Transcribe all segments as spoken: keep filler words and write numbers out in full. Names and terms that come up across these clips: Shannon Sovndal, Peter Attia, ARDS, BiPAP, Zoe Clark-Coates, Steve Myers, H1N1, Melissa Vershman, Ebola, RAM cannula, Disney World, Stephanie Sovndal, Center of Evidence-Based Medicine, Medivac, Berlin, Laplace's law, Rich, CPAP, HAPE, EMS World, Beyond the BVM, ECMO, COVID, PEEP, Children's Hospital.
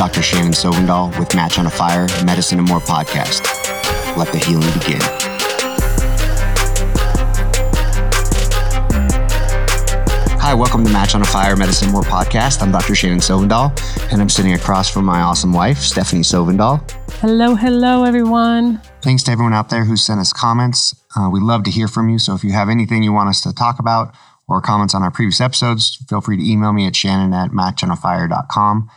Doctor Shannon Sovndal with Match on a Fire, Medicine and More podcast. Let the healing begin. Hi, welcome to Match on a Fire, Medicine and More podcast. I'm Doctor Shannon Sovndal, and I'm sitting across from my awesome wife, Stephanie Sovndal. Hello, hello, everyone. Thanks to everyone out there who sent us comments. Uh, we love to hear from you, so if you have anything you want us to talk about or comments on our previous episodes, feel free to email me at shannon at match on a fire dot com.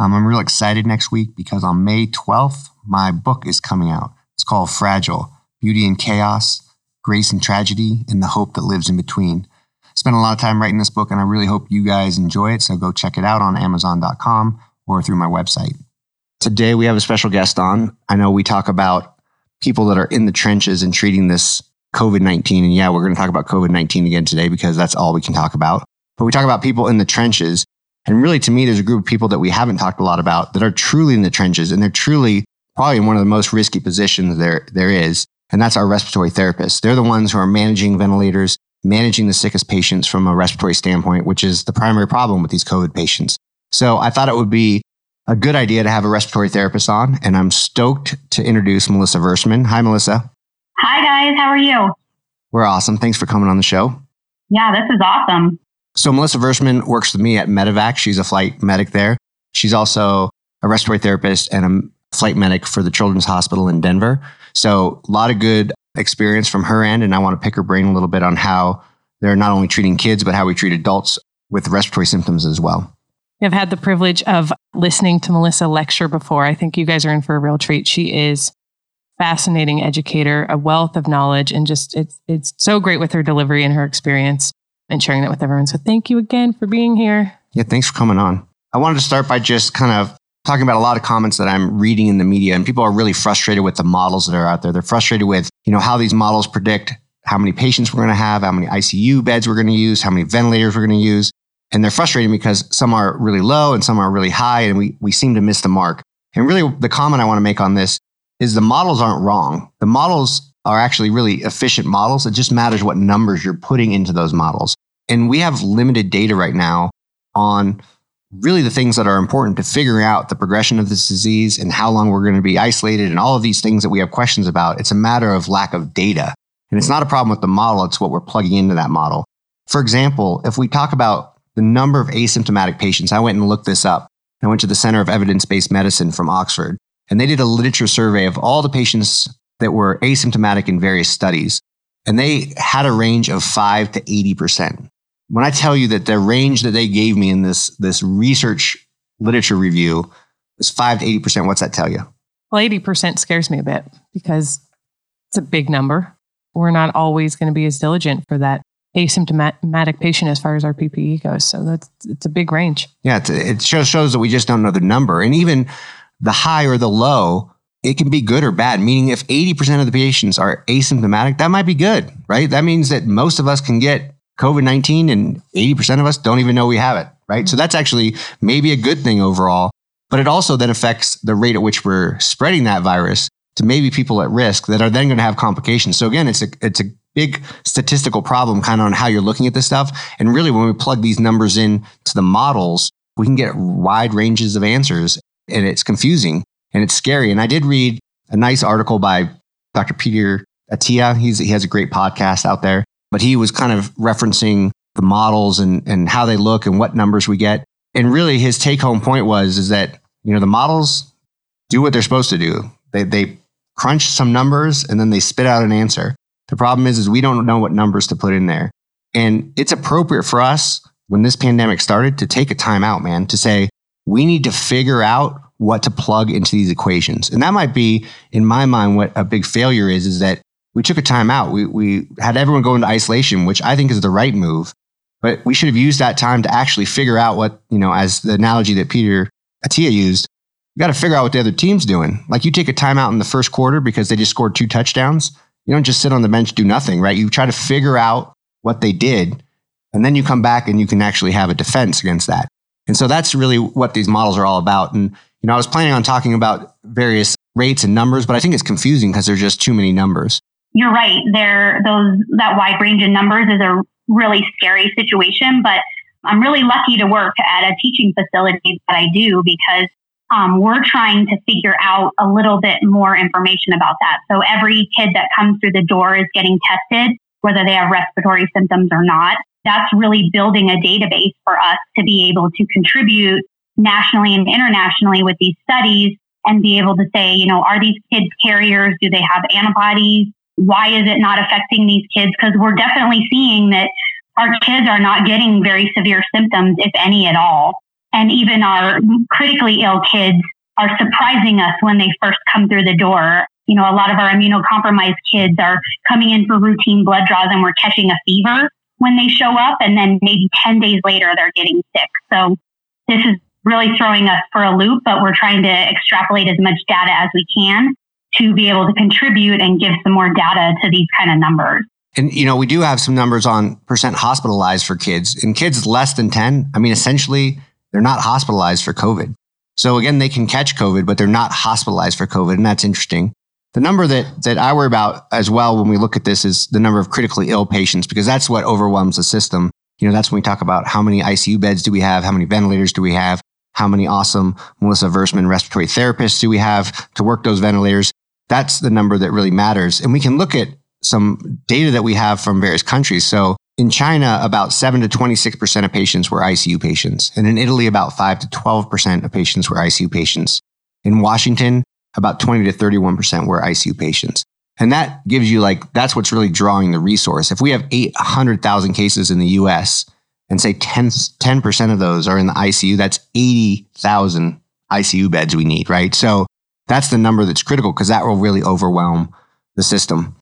Um, I'm real excited next week because on May twelfth, my book is coming out. It's called Fragile, Beauty and Chaos, Grace and Tragedy, and the Hope That Lives in Between. I spent a lot of time writing this book, and I really hope you guys enjoy it, so go check it out on amazon dot com or through my website. Today, we have a special guest on. I know we talk about people that are in the trenches and treating this covid nineteen, and yeah, we're going to talk about covid nineteen again today because that's all we can talk about. But we talk about people in the trenches. And really, to me, there's a group of people that we haven't talked a lot about that are truly in the trenches, and they're truly probably in one of the most risky positions there, there is, and that's our respiratory therapists. They're the ones who are managing ventilators, managing the sickest patients from a respiratory standpoint, which is the primary problem with these COVID patients. So I thought it would be a good idea to have a respiratory therapist on, and I'm stoked to introduce Melissa Vershman. Hi, Melissa. Hi, guys. How are you? We're awesome. Thanks for coming on the show. Yeah, this is awesome. So Melissa Vershman works with me at Medivac. She's a flight medic there. She's also a respiratory therapist and a flight medic for the Children's Hospital in Denver. So a lot of good experience from her end. And I want to pick her brain a little bit on how they're not only treating kids, but how we treat adults with respiratory symptoms as well. I've had the privilege of listening to Melissa lecture before. I think you guys are in for a real treat. She is a fascinating educator, a wealth of knowledge, and just it's it's so great with her delivery and her experience and sharing that with everyone. So thank you again for being here. Yeah, thanks for coming on. I wanted to start by just kind of talking about a lot of comments that I'm reading in the media, and people are really frustrated with the models that are out there. They're frustrated with, you know, how these models predict how many patients we're going to have, how many I C U beds we're going to use, how many ventilators we're going to use. And they're frustrated because some are really low and some are really high, and we, we seem to miss the mark. And really the comment I want to make on this is the models aren't wrong. The models are actually really efficient models. It just matters what numbers you're putting into those models. And we have limited data right now on really the things that are important to figuring out the progression of this disease and how long we're going to be isolated and all of these things that we have questions about. It's a matter of lack of data. And it's not a problem with the model. It's what we're plugging into that model. For example, if we talk about the number of asymptomatic patients, I went and looked this up. I went to the Center of Evidence-Based Medicine from Oxford, and they did a literature survey of all the patients that were asymptomatic in various studies. And they had a range of five to eighty percent. When I tell you that the range that they gave me in this, this research literature review is five to eighty percent, what's that tell you? Well, eighty percent scares me a bit because it's a big number. We're not always going to be as diligent for that asymptomatic patient as far as our P P E goes. So that's, it's a big range. Yeah, it shows that we just don't know the number. And even the high or the low, it can be good or bad, meaning if eighty percent of the patients are asymptomatic, that might be good, right? That means that most of us can get covid nineteen and eighty percent of us don't even know we have it, right? Mm-hmm. So that's actually maybe a good thing overall, but it also then affects the rate at which we're spreading that virus to maybe people at risk that are then going to have complications. So again, it's a, it's a big statistical problem kind of on how you're looking at this stuff. And really when we plug these numbers in to the models, we can get wide ranges of answers and it's confusing. And it's scary. And I did read a nice article by Doctor Peter Attia. He's, he has a great podcast out there, but he was kind of referencing the models and, and how they look and what numbers we get. And really his take home point was, is that, you know, the models do what they're supposed to do. They, they crunch some numbers and then they spit out an answer. The problem is, is we don't know what numbers to put in there. And it's appropriate for us when this pandemic started to take a time out, man, to say, we need to figure out what to plug into these equations. And that might be, in my mind, what a big failure is, is that we took a time out. We, we had everyone go into isolation, which I think is the right move, but we should have used that time to actually figure out what, you know, as the analogy that Peter Attia used, you got to figure out what the other team's doing. Like you take a time out in the first quarter because they just scored two touchdowns. You don't just sit on the bench, do nothing, right? You try to figure out what they did, and then you come back and you can actually have a defense against that. And so that's really what these models are all about. And you know, I was planning on talking about various rates and numbers, but I think it's confusing because there's just too many numbers. You're right. There, those that wide range of numbers is a really scary situation, but I'm really lucky to work at a teaching facility that I do because Um, we're trying to figure out a little bit more information about that. So every kid that comes through the door is getting tested, whether they have respiratory symptoms or not. That's really building a database for us to be able to contribute nationally and internationally with these studies and be able to say, you know, are these kids carriers? Do they have antibodies? Why is it not affecting these kids? Because we're definitely seeing that our kids are not getting very severe symptoms, if any at all. And even our critically ill kids are surprising us when they first come through the door. You know, a lot of our immunocompromised kids are coming in for routine blood draws and we're catching a fever when they show up. And then maybe ten days later, they're getting sick. So this is really throwing us for a loop, but we're trying to extrapolate as much data as we can to be able to contribute and give some more data to these kind of numbers. And, you know, we do have some numbers on percent hospitalized for kids. And kids less than ten, I mean, essentially, they're not hospitalized for COVID. So again, they can catch COVID, but they're not hospitalized for COVID. And that's interesting. The number that that I worry about as well when we look at this is the number of critically ill patients, because that's what overwhelms the system. You know, that's when we talk about how many I C U beds do we have? How many ventilators do we have? How many awesome Melissa Vershman respiratory therapists do we have to work those ventilators? That's the number that really matters. And we can look at some data that we have from various countries. So in China, about seven to twenty-six percent of patients were I C U patients. And in Italy, about five to twelve percent of patients were I C U patients. In Washington, about twenty to thirty-one percent were I C U patients. And that gives you like, that's what's really drawing the resource. If we have eight hundred thousand cases in the U S and say ten percent of those are in the I C U, that's eighty thousand I C U beds we need, right? So that's the number that's critical because that will really overwhelm the system.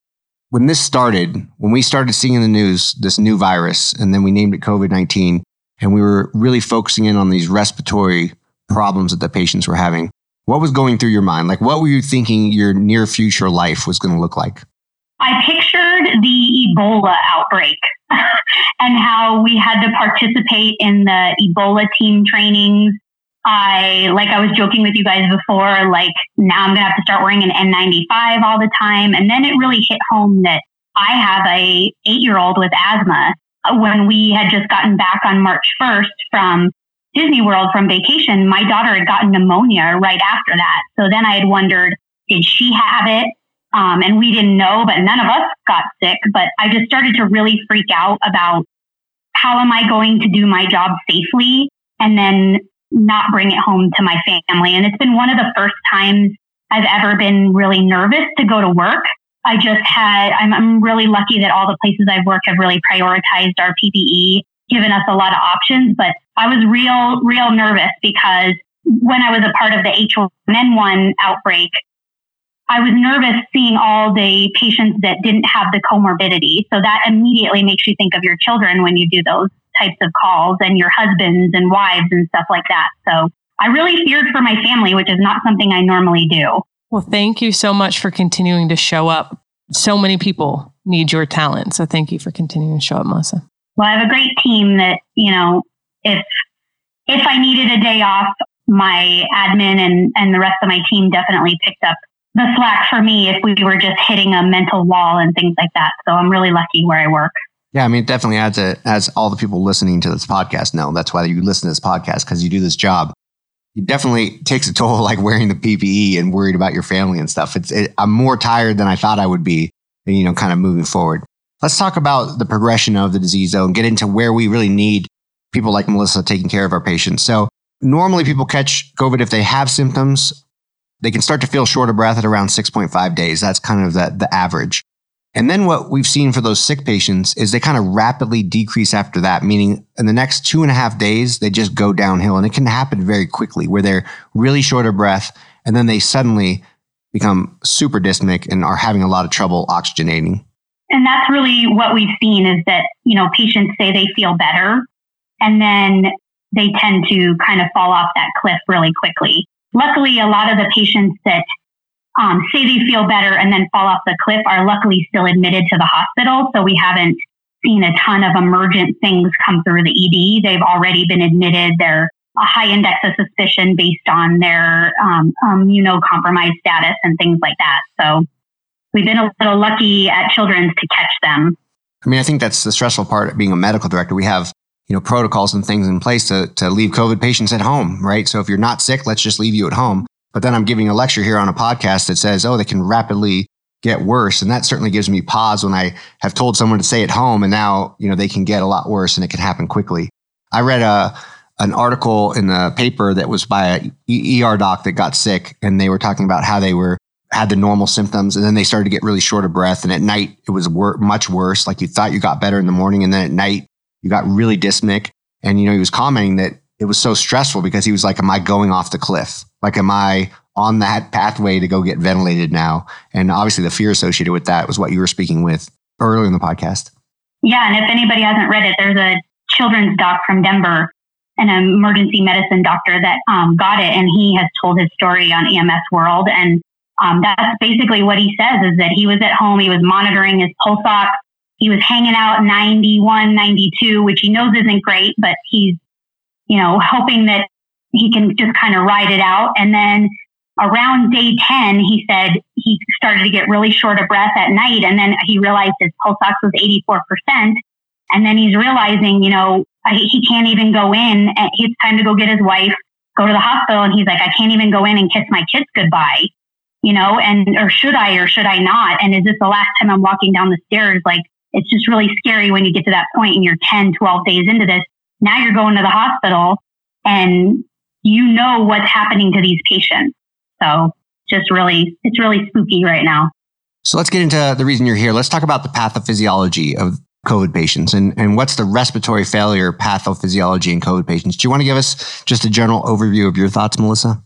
When this started, when we started seeing in the news this new virus, and then we named it COVID nineteen, and we were really focusing in on these respiratory problems that the patients were having, what was going through your mind? Like, what were you thinking your near future life was going to look like? I pictured the Ebola outbreak and how we had to participate in the Ebola team trainings. I, like I was joking with you guys before, like now I'm going to have to start wearing an N ninety-five all the time. And then it really hit home that I have a eight-year-old with asthma. When we had just gotten back on March first from Disney World from vacation, my daughter had gotten pneumonia right after that. So then I had wondered, did she have it? Um, and we didn't know, but none of us got sick. But I just started to really freak out about how am I going to do my job safely? And then not bring it home to my family. And it's been one of the first times I've ever been really nervous to go to work. I just had, I'm, I'm really lucky that all the places I've worked have really prioritized our P P E, given us a lot of options. But I was real, real nervous because when I was a part of the H one N one outbreak, I was nervous seeing all the patients that didn't have the comorbidity. So that immediately makes you think of your children when you do those types of calls and your husbands and wives and stuff like that. So I really feared for my family, which is not something I normally do. Well, thank you so much for continuing to show up. So many people need your talent. So thank you for continuing to show up, Melissa. Well, I have a great team that, you know, if if I needed a day off, my admin and, and the rest of my team definitely picked up the slack for me if we were just hitting a mental wall and things like that. So I'm really lucky where I work. Yeah, I mean, it definitely adds a, as all the people listening to this podcast know, that's why you listen to this podcast, because you do this job. It definitely takes a toll, like wearing the P P E and worried about your family and stuff. It's it, I'm more tired than I thought I would be, you know, kind of moving forward. Let's talk about the progression of the disease, though, and get into where we really need people like Melissa taking care of our patients. So normally people catch COVID if they have symptoms. They can start to feel short of breath at around six point five days. That's kind of the, the average. And then what we've seen for those sick patients is they kind of rapidly decrease after that, meaning in the next two and a half days, they just go downhill. And it can happen very quickly where they're really short of breath and then they suddenly become super dysmic and are having a lot of trouble oxygenating. And that's really what we've seen is that, you know, patients say they feel better and then they tend to kind of fall off that cliff really quickly. Luckily, a lot of the patients that Um, say they feel better and then fall off the cliff are luckily still admitted to the hospital. So we haven't seen a ton of emergent things come through the E D. They've already been admitted. They're a high index of suspicion based on their um, immunocompromised status and things like that. So we've been a little lucky at Children's to catch them. I mean, I think that's the stressful part of being a medical director. We have you know, protocols and things in place to, to leave COVID patients at home, right? So if you're not sick, let's just leave you at home. But then I'm giving a lecture here on a podcast that says, oh, they can rapidly get worse. And that certainly gives me pause when I have told someone to stay at home and now, you know, they can get a lot worse and it can happen quickly. I read a, an article in a paper that was by an E R doc that got sick, and they were talking about how they were had the normal symptoms, and then they started to get really short of breath. And at night, it was wor- much worse. Like, you thought you got better in the morning, and then at night, you got really dyspneic. And, you know, he was commenting that it was so stressful because he was like, am I going off the cliff? Like, am I on that pathway to go get ventilated now? And obviously the fear associated with that was what you were speaking with earlier in the podcast. Yeah. And if anybody hasn't read it, there's a children's doc from Denver, an emergency medicine doctor that um, got it. And he has told his story on E M S World. And Um, that's basically what he says, is that he was at home, he was monitoring his pulse ox, he was hanging out ninety-one, ninety-two, which he knows isn't great, but he's, you know, hoping that he can just kind of ride it out. And then around day ten, he said he started to get really short of breath at night. And then he realized his pulse ox was eighty-four percent. And then he's realizing, you know, he can't even go in. It's time to go get his wife, go to the hospital. And he's like, I can't even go in and kiss my kids goodbye. You know, and, or should I, or should I not? And is this the last time I'm walking down the stairs? Like, it's just really scary when you get to that point and you're ten, twelve days into this. Now you're going to the hospital and you know what's happening to these patients. So just really, it's really spooky right now. So let's get into the reason you're here. Let's talk about the pathophysiology of COVID patients and, and what's the respiratory failure pathophysiology in COVID patients. Do you want to give us just a general overview of your thoughts, Melissa?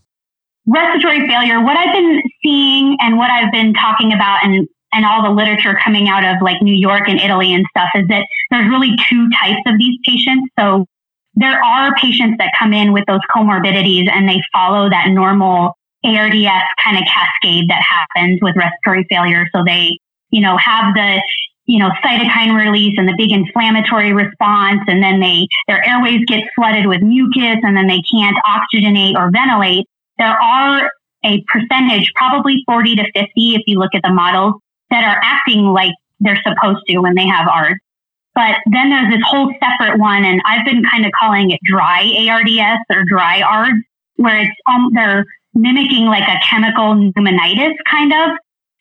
Respiratory failure, what I've been seeing and what I've been talking about and, and all the literature coming out of like New York and Italy and stuff, is that there's really two types of these patients. So there are patients that come in with those comorbidities and they follow that normal A R D S kind of cascade that happens with respiratory failure. So they, you know, have the, you know, cytokine release and the big inflammatory response. And then they, their airways get flooded with mucus and then they can't oxygenate or ventilate. There are a percentage, probably forty to fifty, if you look at the models, that are acting like they're supposed to when they have A R D S. But then there's this whole separate one, and I've been kind of calling it dry A R D S or dry A R D S, where it's um, they're mimicking like a chemical pneumonitis kind of.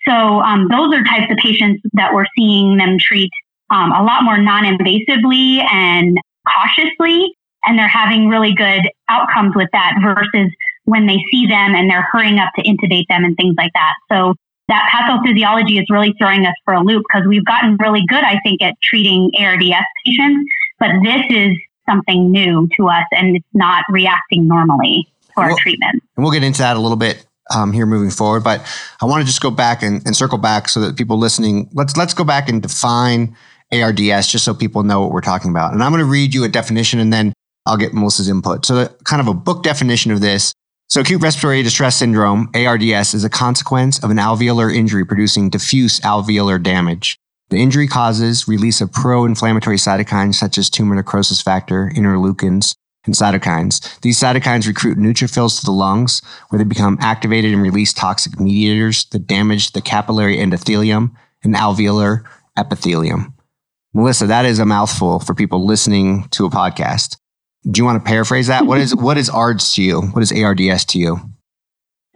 So um, those are types of patients that we're seeing them treat um, a lot more non-invasively and cautiously, and they're having really good outcomes with that versus when they see them and they're hurrying up to intubate them and things like that. So that pathophysiology is really throwing us for a loop because we've gotten really good, I think, at treating A R D S patients, but this is something new to us and it's not reacting normally to our we'll, treatment. And we'll get into that a little bit um, here moving forward, but I want to just go back and, and circle back so that people listening, let's let's go back and define A R D S just so people know what we're talking about. And I'm going to read you a definition and then I'll get Melissa's input. So the, kind of a book definition of this. So acute respiratory distress syndrome, A R D S, is a consequence of an alveolar injury producing diffuse alveolar damage. The injury causes release of pro-inflammatory cytokines such as tumor necrosis factor, interleukins, and cytokines. These cytokines recruit neutrophils to the lungs, where they become activated and release toxic mediators that damage the capillary endothelium and alveolar epithelium. Melissa, that is a mouthful for people listening to a podcast. Do you want to paraphrase that? What is what is A R D S to you? What is A R D S to you?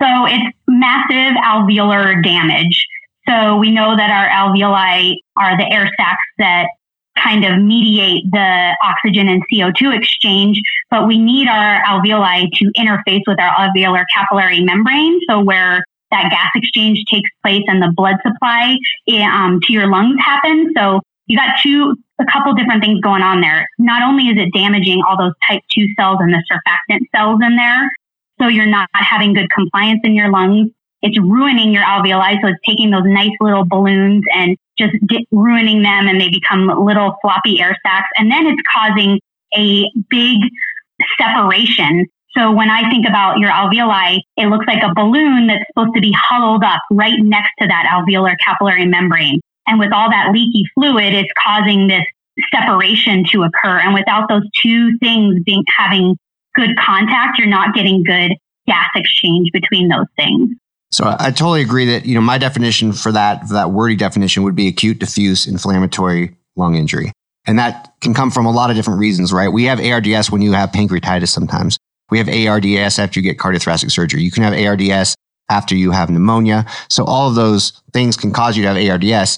So it's massive alveolar damage. So we know that our alveoli are the air sacs that kind of mediate the oxygen and C O two exchange, but we need our alveoli to interface with our alveolar capillary membrane, so where that gas exchange takes place and the blood supply um, to your lungs happens. So you got two, a couple different things going on there. Not only is it damaging all those type two cells and the surfactant cells in there, so you're not having good compliance in your lungs. It's ruining your alveoli, so it's taking those nice little balloons and just di- ruining them, and they become little floppy air sacs. And then it's causing a big separation. So when I think about your alveoli, it looks like a balloon that's supposed to be huddled up right next to that alveolar capillary membrane. And with all that leaky fluid, it's causing this separation to occur. And without those two things being having good contact, you're not getting good gas exchange between those things. So I, I totally agree that, you know, my definition for that, for that wordy definition would be acute diffuse inflammatory lung injury. And that can come from a lot of different reasons, right? We have A R D S when you have pancreatitis sometimes. We have A R D S after you get cardiothoracic surgery. You can have A R D S after you have pneumonia. So all of those things can cause you to have A R D S.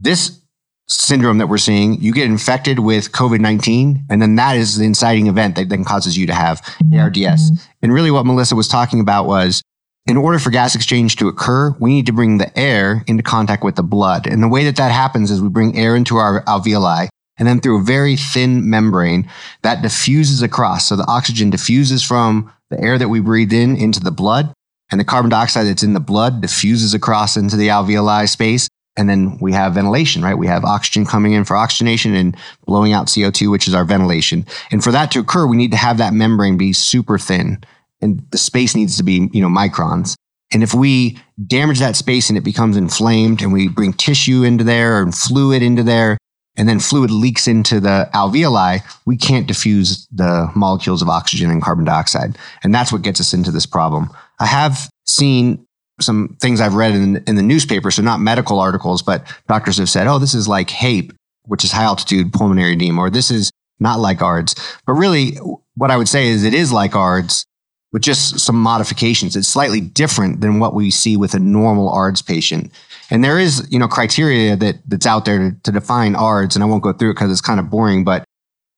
This syndrome that we're seeing, you get infected with COVID nineteen, and then that is the inciting event that then causes you to have A R D S. And really what Melissa was talking about was, in order for gas exchange to occur, we need to bring the air into contact with the blood. And the way that that happens is we bring air into our alveoli, and then through a very thin membrane that diffuses across. So the oxygen diffuses from the air that we breathe in into the blood, and the carbon dioxide that's in the blood diffuses across into the alveoli space. And then we have ventilation, right? We have oxygen coming in for oxygenation and blowing out C O two, which is our ventilation. And for that to occur, we need to have that membrane be super thin, and the space needs to be, you know, microns. And if we damage that space and it becomes inflamed, and we bring tissue into there and fluid into there, and then fluid leaks into the alveoli, we can't diffuse the molecules of oxygen and carbon dioxide. And that's what gets us into this problem. I have seen some things I've read in, in the newspaper, so not medical articles, but doctors have said, oh, this is like HAPE, which is high altitude pulmonary edema, or this is not like A R D S. But really, what I would say is it is like A R D S, with just some modifications. It's slightly different than what we see with a normal A R D S patient. And there is, you know, criteria that, that's out there to, to define A R D S, and I won't go through it because it's kind of boring, but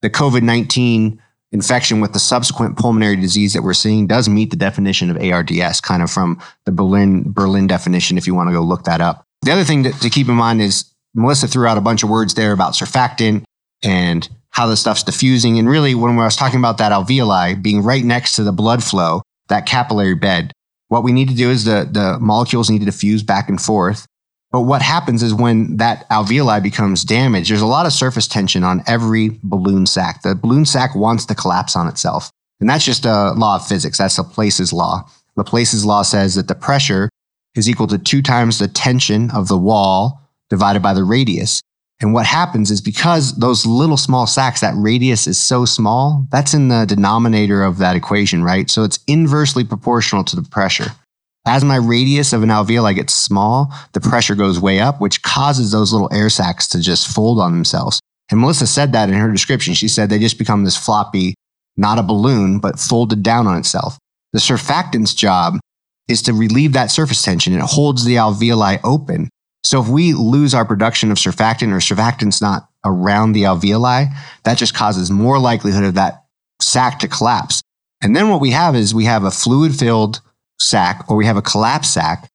the COVID nineteen infection with the subsequent pulmonary disease that we're seeing does meet the definition of A R D S, kind of from the Berlin, Berlin definition, if you want to go look that up. The other thing to, to keep in mind is Melissa threw out a bunch of words there about surfactant and how the stuff's diffusing. And really, when I was talking about that alveoli being right next to the blood flow, that capillary bed, what we need to do is the, the molecules need to diffuse back and forth. But what happens is when that alveoli becomes damaged, there's a lot of surface tension on every balloon sac. The balloon sac wants to collapse on itself. And that's just a law of physics. That's Laplace's law. Laplace's law says that the pressure is equal to two times the tension of the wall divided by the radius. And what happens is because those little small sacs, that radius is so small, that's in the denominator of that equation, right? So it's inversely proportional to the pressure. As my radius of an alveoli gets small, the pressure goes way up, which causes those little air sacs to just fold on themselves. And Melissa said that in her description. She said they just become this floppy, not a balloon, but folded down on itself. The surfactant's job is to relieve that surface tension. It holds the alveoli open. So if we lose our production of surfactant, or surfactant's not around the alveoli, that just causes more likelihood of that sac to collapse. And then what we have is we have a fluid-filled sac, or we have a collapsed sac,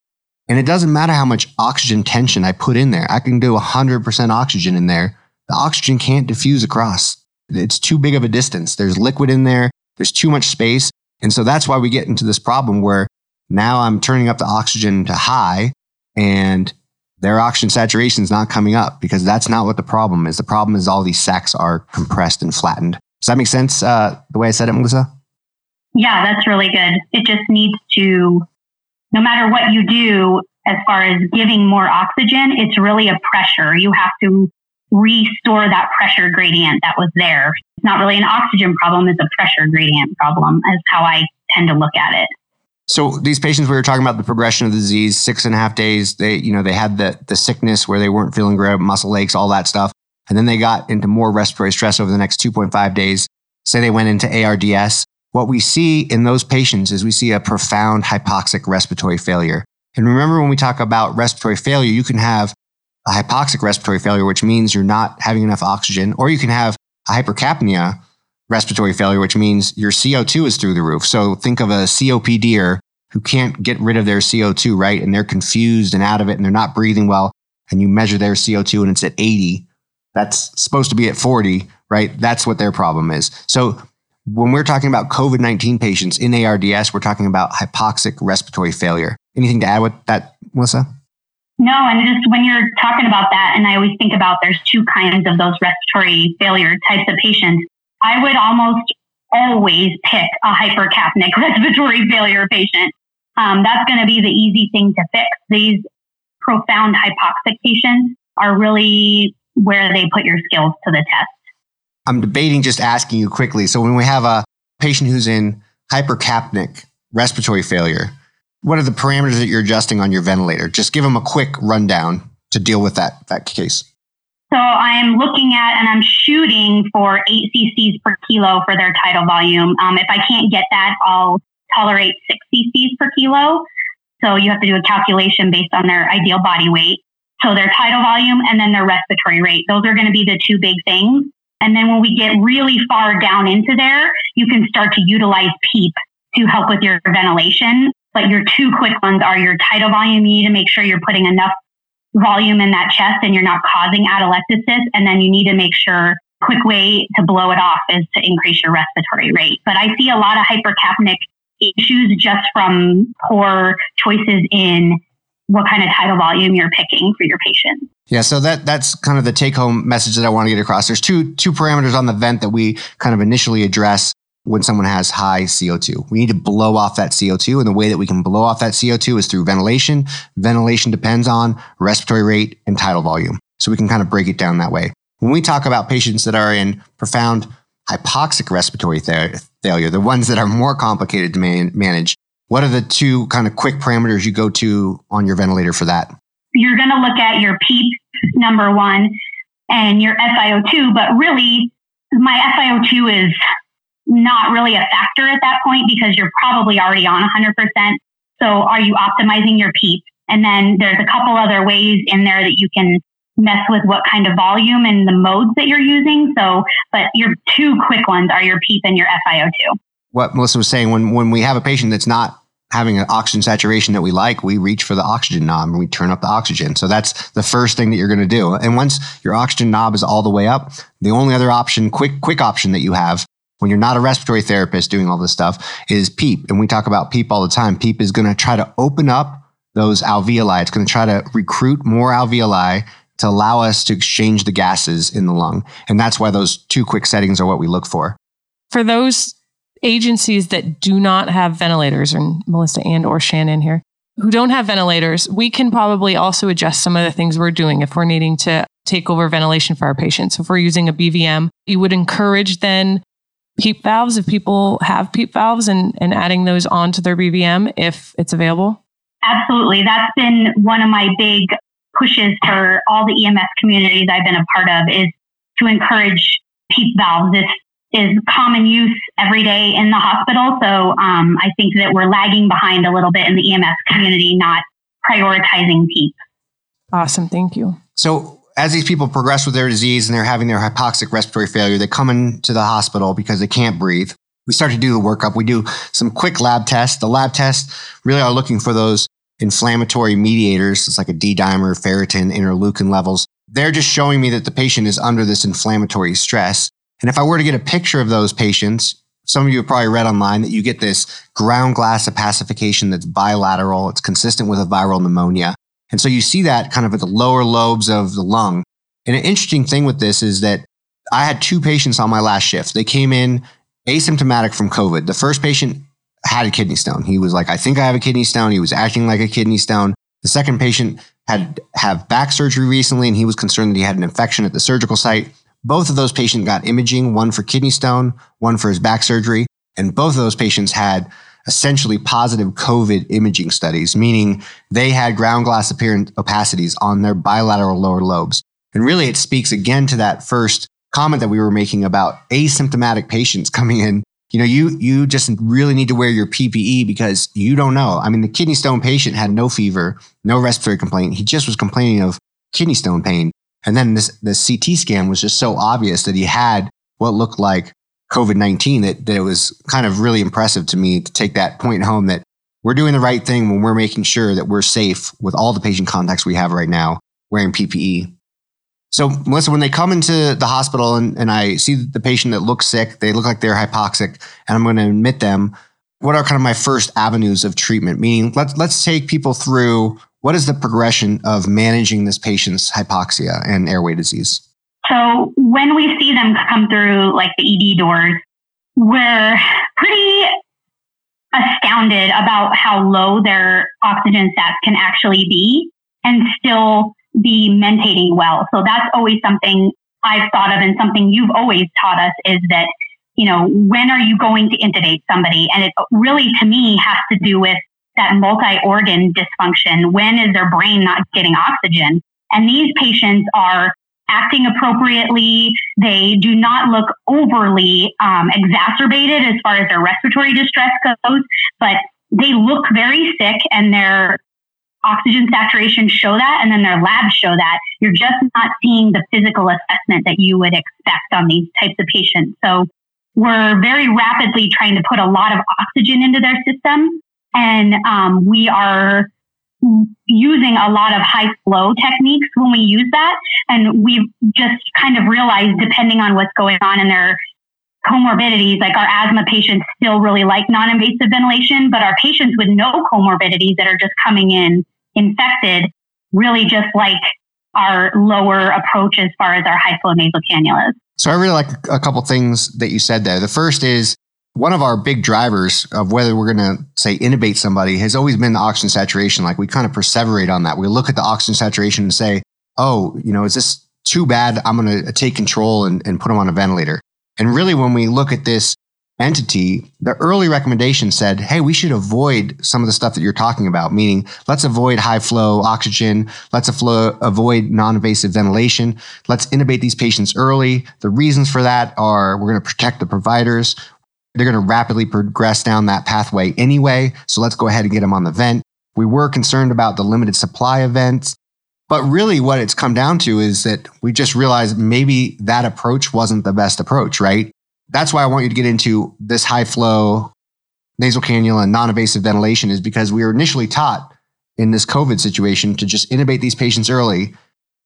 and it doesn't matter how much oxygen tension I put in there. I can do one hundred percent oxygen in there. The oxygen can't diffuse across. It's too big of a distance. There's liquid in there. There's too much space. And so that's why we get into this problem where now I'm turning up the oxygen to high, and their oxygen saturation is not coming up, because that's not what the problem is. The problem is all these sacs are compressed and flattened. Does that make sense, uh, the way I said it, Melissa? Yeah, that's really good. It just needs to, no matter what you do, as far as giving more oxygen, it's really a pressure. You have to restore that pressure gradient that was there. It's not really an oxygen problem, it's a pressure gradient problem, is how I tend to look at it. So these patients we were talking about, the progression of the disease, six and a half days, they, you know, they had the, the sickness where they weren't feeling great, muscle aches, all that stuff. And then they got into more respiratory stress over the next two point five days. Say they went into A R D S. What we see in those patients is we see a profound hypoxic respiratory failure. And remember, when we talk about respiratory failure, you can have a hypoxic respiratory failure, which means you're not having enough oxygen, or you can have a hypercapnia respiratory failure, which means your C O two is through the roof. So think of a C O P D-er who can't get rid of their C O two, right? And they're confused and out of it, and they're not breathing well. And you measure their C O two and it's at eighty. That's supposed to be at forty, right? That's what their problem is. So when we're talking about COVID nineteen patients in A R D S, we're talking about hypoxic respiratory failure. Anything to add with that, Melissa? No, and just when you're talking about that, and I always think about there's two kinds of those respiratory failure types of patients. I would almost always pick a hypercapnic respiratory failure patient. Um, that's going to be the easy thing to fix. These profound hypoxic patients are really where they put your skills to the test. I'm debating just asking you quickly. So when we have a patient who's in hypercapnic respiratory failure, what are the parameters that you're adjusting on your ventilator? Just give them a quick rundown to deal with that, that case. So I'm looking at and I'm shooting for eight cc's per kilo for their tidal volume. Um, if I can't get that, I'll tolerate six cc's per kilo. So you have to do a calculation based on their ideal body weight. So their tidal volume and then their respiratory rate. Those are going to be the two big things. And then when we get really far down into there, you can start to utilize PEEP to help with your ventilation. But your two quick ones are your tidal volume. You need to make sure you're putting enough volume in that chest and you're not causing atelectasis. And then you need to make sure quick way to blow it off is to increase your respiratory rate. But I see a lot of hypercapnic issues just from poor choices in what kind of tidal volume you're picking for your patient. Yeah, so that that's kind of the take-home message that I want to get across. There's two two parameters on the vent that we kind of initially address when someone has high C O two. We need to blow off that C O two, and the way that we can blow off that C O two is through ventilation. Ventilation depends on respiratory rate and tidal volume. So we can kind of break it down that way. When we talk about patients that are in profound hypoxic respiratory th- failure, the ones that are more complicated to man- manage, what are the two kind of quick parameters you go to on your ventilator for that? You're going to look at your PEEP, number one, and your F i O two, but really my F i O two is not really a factor at that point because you're probably already on one hundred percent. So are you optimizing your PEEP? And then there's a couple other ways in there that you can mess with what kind of volume and the modes that you're using. So, but your two quick ones are your PEEP and your F i O two. What Melissa was saying, when when we have a patient that's not having an oxygen saturation that we like, we reach for the oxygen knob and we turn up the oxygen. So that's the first thing that you're going to do. And once your oxygen knob is all the way up, the only other option, quick quick option that you have when you're not a respiratory therapist doing all this stuff is PEEP. And we talk about PEEP all the time. PEEP is going to try to open up those alveoli. It's going to try to recruit more alveoli to allow us to exchange the gases in the lung. And that's why those two quick settings are what we look for. For those agencies that do not have ventilators, and Melissa and or Shannon here, who don't have ventilators, we can probably also adjust some of the things we're doing if we're needing to take over ventilation for our patients. So if we're using a B V M, you would encourage then PEEP valves if people have PEEP valves and, and adding those onto their B V M if it's available? Absolutely. That's been one of my big pushes for all the E M S communities I've been a part of is to encourage PEEP valves. This is common use every day in the hospital. So um, I think that we're lagging behind a little bit in the E M S community, not prioritizing PEEP. Awesome. Thank you. So as these people progress with their disease and they're having their hypoxic respiratory failure, they come into the hospital because they can't breathe. We start to do the workup. We do some quick lab tests. The lab tests really are looking for those inflammatory mediators. It's like a D-dimer, ferritin, interleukin levels. They're just showing me that the patient is under this inflammatory stress. And if I were to get a picture of those patients, some of you have probably read online that you get this ground glass opacification that's bilateral. It's consistent with a viral pneumonia. And so you see that kind of at the lower lobes of the lung. And an interesting thing with this is that I had two patients on my last shift. They came in asymptomatic from COVID. The first patient had a kidney stone. He was like, I think I have a kidney stone. He was acting like a kidney stone. The second patient had have back surgery recently, and he was concerned that he had an infection at the surgical site. Both of those patients got imaging, one for kidney stone, one for his back surgery. And both of those patients had essentially positive COVID imaging studies, meaning they had ground glass apparent opacities on their bilateral lower lobes. And really it speaks again to that first comment that we were making about asymptomatic patients coming in. You know, you you just really need to wear your P P E because you don't know. I mean, the kidney stone patient had no fever, no respiratory complaint. He just was complaining of kidney stone pain. And then this the C T scan was just so obvious that he had what looked like COVID nineteen that, that it was kind of really impressive to me to take that point home that we're doing the right thing when we're making sure that we're safe with all the patient contacts we have right now wearing P P E. So Melissa, when they come into the hospital and, and I see the patient that looks sick, they look like they're hypoxic, and I'm going to admit them, what are kind of my first avenues of treatment? Meaning let's, let's take people through what is the progression of managing this patient's hypoxia and airway disease? So when we see them come through like the E D doors, we're pretty astounded about how low their oxygen sats can actually be and still be mentating well. So that's always something I've thought of and something you've always taught us is that, you know, when are you going to intubate somebody? And it really, to me, has to do with that multi-organ dysfunction. When is their brain not getting oxygen? And these patients are acting appropriately. They do not look overly um, exacerbated as far as their respiratory distress goes, but they look very sick, and their oxygen saturation show that, and then their labs show that. You're just not seeing the physical assessment that you would expect on these types of patients. So we're very rapidly trying to put a lot of oxygen into their system, and um, we are using a lot of high flow techniques when we use that. And we've just kind of realized, depending on what's going on in their comorbidities, like our asthma patients still really like non-invasive ventilation, but our patients with no comorbidities that are just coming in infected really just like our lower approach as far as our high flow nasal cannulas. So I really like a couple things that you said there. The first is, one of our big drivers of whether we're going to, say, intubate somebody has always been the oxygen saturation. Like, we kind of perseverate on that. We look at the oxygen saturation and say, oh, you know, is this too bad? I'm going to take control and, and put them on a ventilator. And really, when we look at this entity, the early recommendation said, hey, we should avoid some of the stuff that you're talking about, meaning let's avoid high flow oxygen. Let's aflo- avoid non-invasive ventilation. Let's intubate these patients early. The reasons for that are we're going to protect the providers. They're going to rapidly progress down that pathway anyway. So let's go ahead and get them on the vent. We were concerned about the limited supply of vents, but really what it's come down to is that we just realized maybe that approach wasn't the best approach, right? That's why I want you to get into this high flow nasal cannula and non-invasive ventilation, is because we were initially taught in this COVID situation to just intubate these patients early.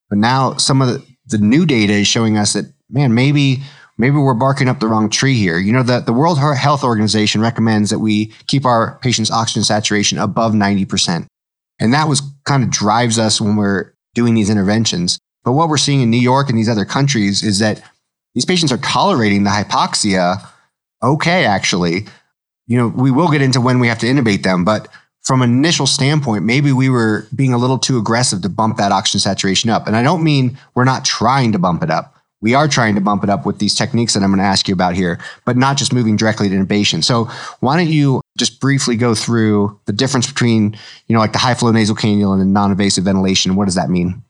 But now some of the, the new data is showing us that, man, maybe Maybe we're barking up the wrong tree here. You know, the, the World Health Organization recommends that we keep our patients' oxygen saturation above ninety percent. And that was kind of drives us when we're doing these interventions. But what we're seeing in New York and these other countries is that these patients are tolerating the hypoxia okay, actually. You know, we will get into when we have to intubate them, but from an initial standpoint, maybe we were being a little too aggressive to bump that oxygen saturation up. And I don't mean we're not trying to bump it up. We are trying to bump it up with these techniques that I'm going to ask you about here, but not just moving directly to intubation. So why don't you just briefly go through the difference between, you know, like the high flow nasal cannula and non-invasive ventilation? What does that mean?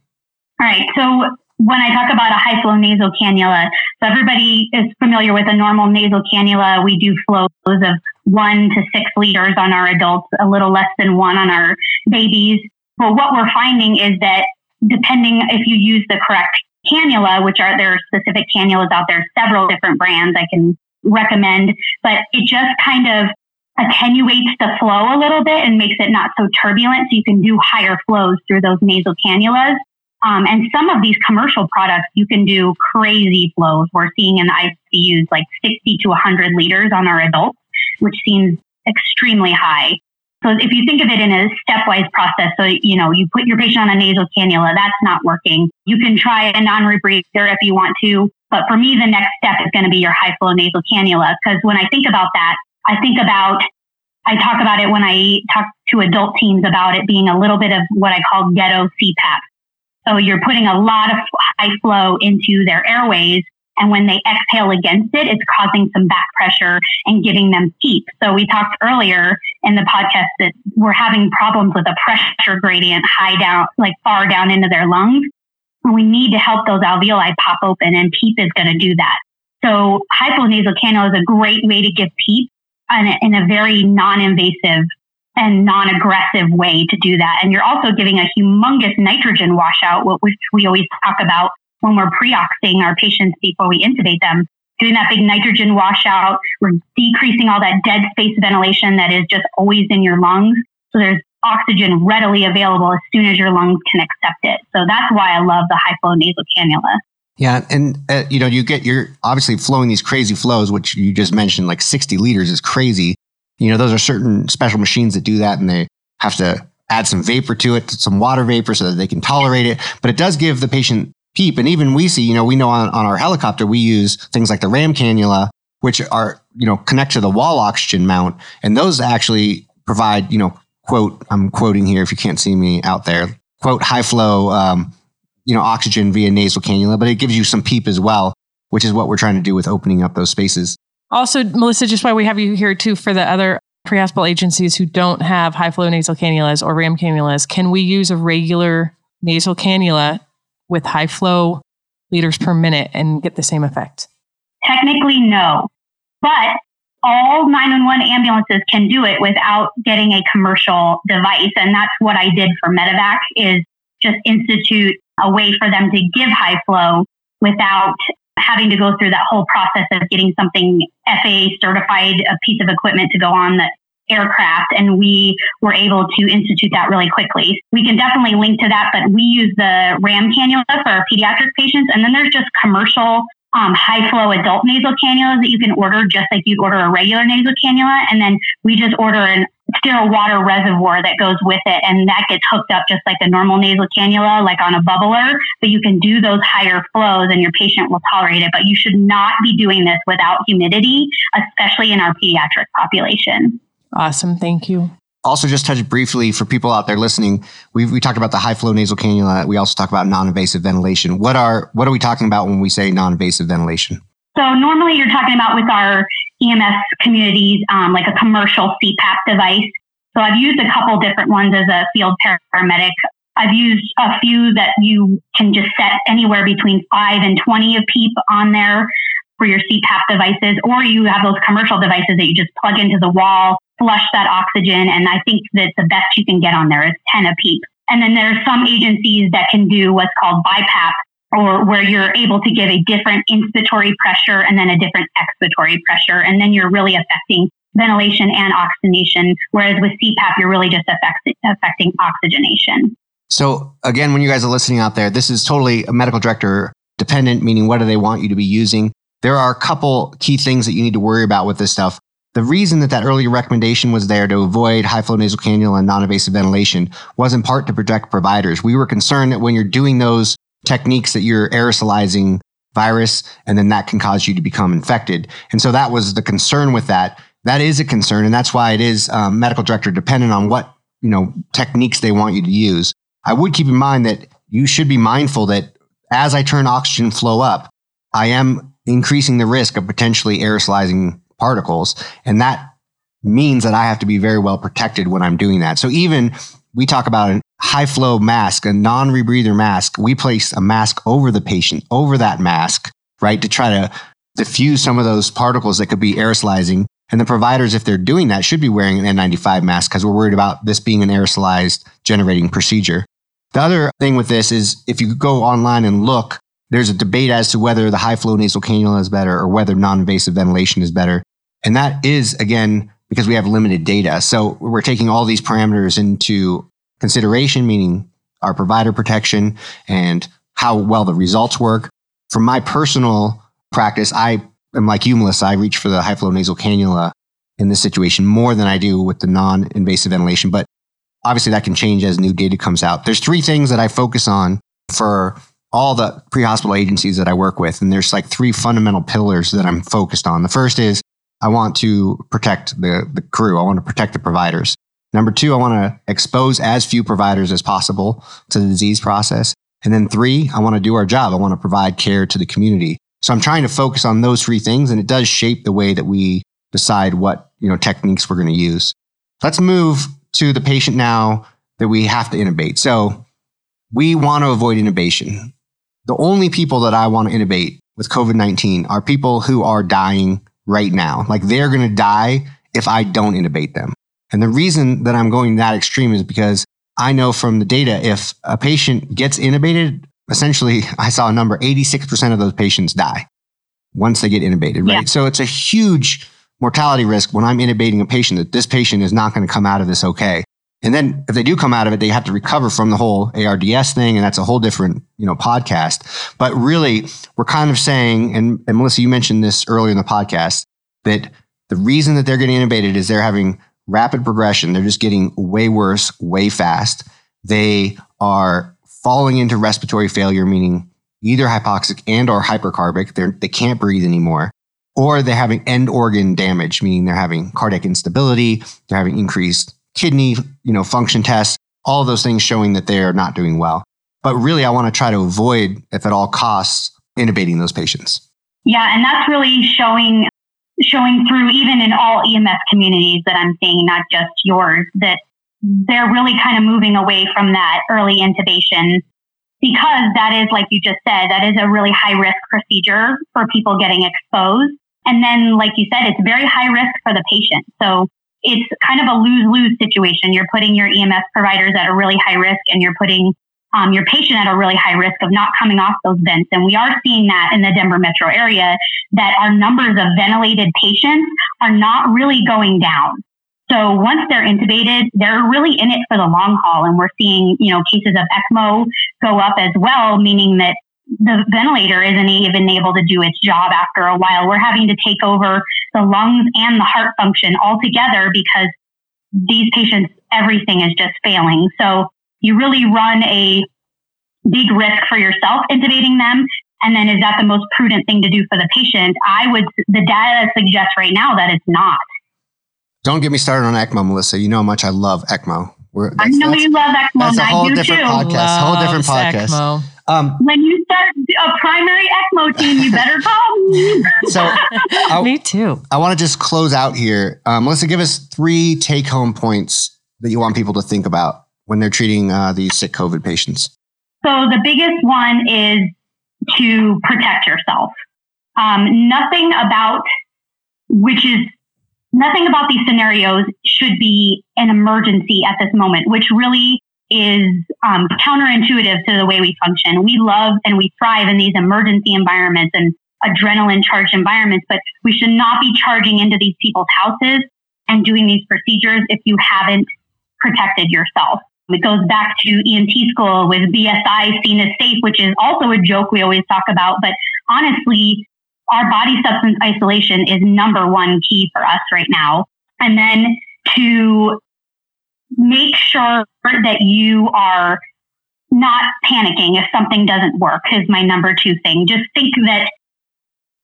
All right. So when I talk about a high flow nasal cannula, so everybody is familiar with a normal nasal cannula. We do flows of one to six liters on our adults, a little less than one on our babies. But what we're finding is that depending if you use the correct cannula, which are there are specific cannulas out there, several different brands I can recommend, but it just kind of attenuates the flow a little bit and makes it not so turbulent. So you can do higher flows through those nasal cannulas. Um, and some of these commercial products, you can do crazy flows. We're seeing in the I C Us like sixty to one hundred liters on our adults, which seems extremely high. So if you think of it in a stepwise process, so, you know, you put your patient on a nasal cannula, that's not working. You can try a non-rebreather if you want to. But for me, the next step is going to be your high flow nasal cannula. Because when I think about that, I think about, I talk about it when I talk to adult teams about it being a little bit of what I call ghetto C PAP. So you're putting a lot of high flow into their airways. And when they exhale against it, it's causing some back pressure and giving them PEEP. So we talked earlier in the podcast that we're having problems with a pressure gradient high down, like far down into their lungs. And we need to help those alveoli pop open, and PEEP is going to do that. So high flow nasal cannula is a great way to give PEEP in a, in a very non-invasive and non-aggressive way to do that. And you're also giving a humongous nitrogen washout, which we always talk about when we're pre-oxing our patients before we intubate them, doing that big nitrogen washout. We're decreasing all that dead space ventilation that is just always in your lungs. So there's oxygen readily available as soon as your lungs can accept it. So that's why I love the high flow nasal cannula. Yeah. And, uh, you know, you get, you're obviously flowing these crazy flows, which you just mentioned, like sixty liters is crazy. You know, those are certain special machines that do that, and they have to add some vapor to it, some water vapor, so that they can tolerate it. But it does give the patient PEEP. And even we see, you know, we know on, on our helicopter, we use things like the RAM cannula, which are, you know, connect to the wall oxygen mount. And those actually provide, you know, quote, I'm quoting here if you can't see me out there, quote, high flow, um, you know, oxygen via nasal cannula, but it gives you some PEEP as well, which is what we're trying to do with opening up those spaces. Also, Melissa, just why we have you here too, for the other pre-hospital agencies who don't have high flow nasal cannulas or RAM cannulas, can we use a regular nasal cannula with high flow liters per minute and get the same effect? Technically, no. But all nine one one ambulances can do it without getting a commercial device. And that's what I did for Medivac, is just institute a way for them to give high flow without having to go through that whole process of getting something F A A certified, a piece of equipment to go on the aircraft. And we were able to institute that really quickly. We can definitely link to that, but we use the RAM cannula for our pediatric patients. And then there's just commercial um, high flow adult nasal cannulas that you can order just like you'd order a regular nasal cannula. And then we just order an sterile water reservoir that goes with it, and that gets hooked up just like a normal nasal cannula, like on a bubbler. But you can do those higher flows and your patient will tolerate it. But you should not be doing this without humidity, especially in our pediatric population. Awesome. Thank you. Also, just touch briefly for people out there listening, we we talked about the high flow nasal cannula. We also talk about non-invasive ventilation. What are what are we talking about when we say non-invasive ventilation? So normally you're talking about with our E M S communities, um, like a commercial C PAP device. So I've used a couple different ones as a field paramedic. I've used a few that you can just set anywhere between five and twenty of PEEP on there for your C PAP devices, or you have those commercial devices that you just plug into the wall, flush that oxygen, and I think that the best you can get on there is ten a PEEP. And then there's some agencies that can do what's called BiPAP, or where you're able to give a different inspiratory pressure and then a different expiratory pressure, and then you're really affecting ventilation and oxygenation, whereas with C PAP, you're really just affect- affecting oxygenation. So again, when you guys are listening out there, this is totally a medical director dependent, meaning what do they want you to be using? There are a couple key things that you need to worry about with this stuff. The reason that that earlier recommendation was there to avoid high-flow nasal cannula and non-invasive ventilation was in part to protect providers. We were concerned that when you're doing those techniques that you're aerosolizing virus, and then that can cause you to become infected. And so that was the concern with that. That is a concern, and that's why it is um, medical director dependent on what, you know, techniques they want you to use. I would keep in mind that you should be mindful that as I turn oxygen flow up, I am increasing the risk of potentially aerosolizing particles. And that means that I have to be very well protected when I'm doing that. So even we talk about a high flow mask, a non-rebreather mask, we place a mask over the patient, over that mask, right? To try to diffuse some of those particles that could be aerosolizing. And the providers, if they're doing that, should be wearing an N ninety-five mask because we're worried about this being an aerosolized generating procedure. The other thing with this is if you go online and look, there's a debate as to whether the high flow nasal cannula is better or whether non-invasive ventilation is better. And that is, again, because we have limited data. So we're taking all these parameters into consideration, meaning our provider protection and how well the results work. From my personal practice, I am like you, Melissa. I reach for the high flow nasal cannula in this situation more than I do with the non-invasive ventilation. But obviously that can change as new data comes out. There's three things that I focus on for all the pre-hospital agencies that I work with. And there's like three fundamental pillars that I'm focused on. The first is I want to protect the, the crew. I want to protect the providers. Number two, I want to expose as few providers as possible to the disease process. And then three, I want to do our job. I want to provide care to the community. So I'm trying to focus on those three things, and it does shape the way that we decide what, you know, techniques we're going to use. Let's move to the patient now that we have to intubate. So we want to avoid intubation. The only people that I want to intubate with COVID nineteen are people who are dying right now. Like they're going to die if I don't intubate them. And the reason that I'm going that extreme is because I know from the data, if a patient gets intubated, essentially, I saw a number, eighty-six percent of those patients die once they get intubated, right? Yeah. So it's a huge mortality risk when I'm intubating a patient that this patient is not going to come out of this okay. And then if they do come out of it, they have to recover from the whole A R D S thing. And that's a whole different, you know, podcast. But really, we're kind of saying, and, and Melissa, you mentioned this earlier in the podcast, that the reason that they're getting intubated is they're having rapid progression. They're just getting way worse, way fast. They are falling into respiratory failure, meaning either hypoxic and or hypercarbic. They're, they can't breathe anymore. Or they're having end organ damage, meaning they're having cardiac instability. They're having increased kidney, you know, function tests, all of those things showing that they are not doing well. But really, I want to try to avoid, if at all costs, intubating those patients. Yeah, and that's really showing showing through even in all E M S communities that I'm seeing, not just yours, that they're really kind of moving away from that early intubation because that is, like you just said, that is a really high risk procedure for people getting exposed. And then, like you said, it's very high risk for the patient. So it's kind of a lose-lose situation. You're putting your E M S providers at a really high risk, and you're putting um, your patient at a really high risk of not coming off those vents. And we are seeing that in the Denver metro area, that our numbers of ventilated patients are not really going down. So once they're intubated, they're really in it for the long haul. And we're seeing, you know, cases of ECMO go up as well, meaning that the ventilator isn't even able to do its job after a while. We're having to take over the lungs and the heart function altogether because these patients, everything is just failing. So you really run a big risk for yourself intubating them. And then, is that the most prudent thing to do for the patient? I would, the data suggests right now that it's not. Don't get me started on ECMO, Melissa. You know how much I love ECMO. We're, I know you love ECMO. That's a whole different podcast. Whole different podcast. Um, when you start a primary ECMO team, you better call me. So, me too. I want to just close out here. Um, Melissa, give us three take-home points that you want people to think about when they're treating uh, these sick COVID patients. So the biggest one is to protect yourself. Um, nothing about which is. Nothing about these scenarios should be an emergency at this moment, which really is um, counterintuitive to the way we function. We love and we thrive in these emergency environments and adrenaline-charged environments, but we should not be charging into these people's houses and doing these procedures if you haven't protected yourself. It goes back to E N T school with B S I seen as safe, which is also a joke we always talk about, but honestly, our body substance isolation is number one key for us right now. And then to make sure that you are not panicking if something doesn't work is my number two thing. Just think that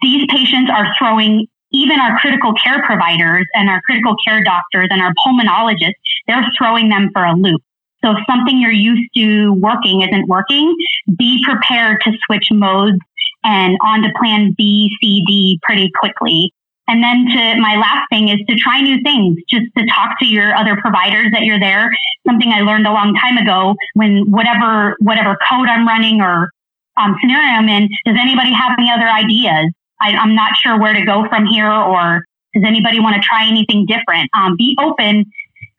these patients are throwing even our critical care providers and our critical care doctors and our pulmonologists, they're throwing them for a loop. So if something you're used to working isn't working, be prepared to switch modes and on to plan B, C, D pretty quickly. And then to my last thing is to try new things, just to talk to your other providers that you're there. Something I learned a long time ago when whatever whatever code I'm running or um, scenario I'm in, does anybody have any other ideas? I, I'm not sure where to go from here, or does anybody want to try anything different? Um, be open,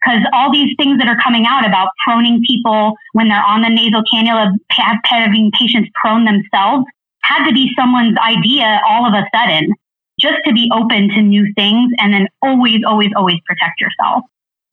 because all these things that are coming out about proning people when they're on the nasal cannula, having patients prone themselves, had to be someone's idea all of a sudden, just to be open to new things and then always, always, always protect yourself.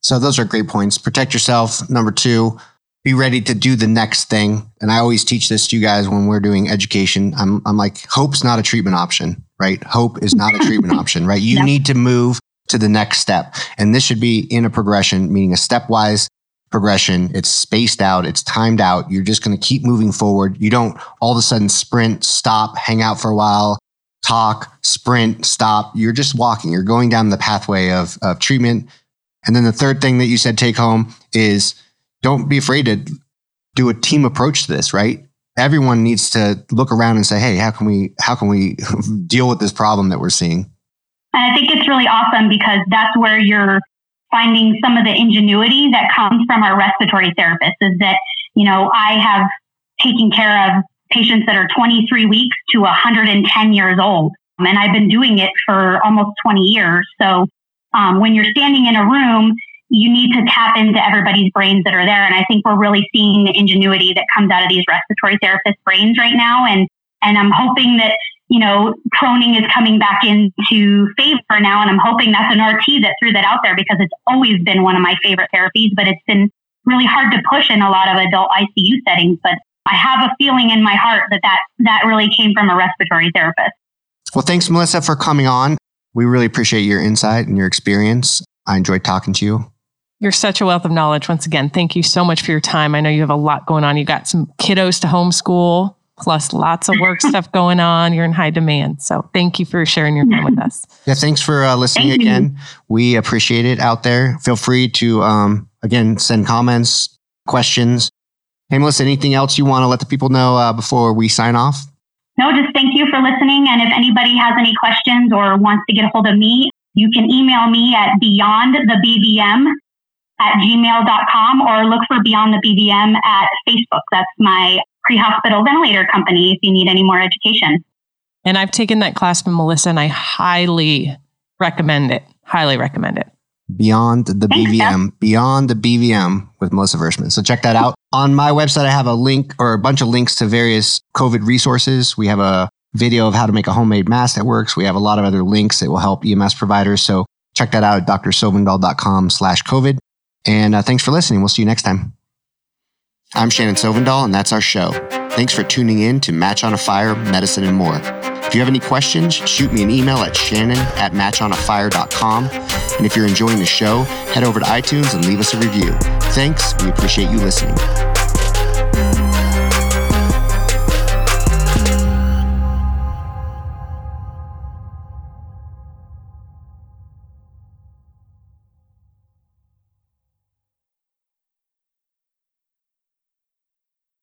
So those are great points. Protect yourself. Number two, be ready to do the next thing. And I always teach this to you guys when we're doing education. I'm, I'm like, hope's not a treatment option, right? Hope is not a treatment option, right? You no. need to move to the next step. And this should be in a progression, meaning a stepwise progression. It's spaced out. It's timed out. You're just going to keep moving forward. You don't all of a sudden sprint, stop, hang out for a while, talk, sprint, stop. You're just walking. You're going down the pathway of, of treatment. And then the third thing that you said, take home, is don't be afraid to do a team approach to this, right? Everyone needs to look around and say, hey, how can we, how can we deal with this problem that we're seeing? And I think it's really awesome because that's where you're finding some of the ingenuity that comes from our respiratory therapists, is that, you know, I have taken care of patients that are twenty-three weeks to one hundred ten years old. And I've been doing it for almost twenty years. So um, when you're standing in a room, you need to tap into everybody's brains that are there. And I think we're really seeing the ingenuity that comes out of these respiratory therapists' brains right now. And, and I'm hoping that, you know, proning is coming back into favor now, and I'm hoping that's an R T that threw that out there because it's always been one of my favorite therapies, but it's been really hard to push in a lot of adult I C U settings. But I have a feeling in my heart that that, that really came from a respiratory therapist. Well, thanks, Melissa, for coming on. We really appreciate your insight and your experience. I enjoyed talking to you. You're such a wealth of knowledge. Once again, thank you so much for your time. I know you have a lot going on. You got some kiddos to homeschool, plus lots of work stuff going on. You're in high demand. So thank you for sharing your time with us. Yeah, thanks for uh, listening thank again. You. We appreciate it out there. Feel free to, um, again, send comments, questions. Hey, Melissa, anything else you want to let the people know uh, before we sign off? No, just thank you for listening. And if anybody has any questions or wants to get a hold of me, you can email me at beyond the b v m at gmail dot com or look for Beyond the B V M at Facebook. That's my pre-hospital ventilator company if you need any more education. And I've taken that class from Melissa, and I highly recommend it. Highly recommend it. Beyond the Thanks, B V M. Steph. Beyond the B V M with Melissa Vershman. So check that out. On my website, I have a link or a bunch of links to various COVID resources. We have a video of how to make a homemade mask that works. We have a lot of other links that will help E M S providers. So check that out at drsovndal dot com slash COVID. And uh, thanks for listening. We'll see you next time. I'm Shannon Sovndal, and that's our show. Thanks for tuning in to Match on a Fire, Medicine and More. If you have any questions, shoot me an email at shannon at match on a fire dot com. And if you're enjoying the show, head over to iTunes and leave us a review. Thanks. We appreciate you listening.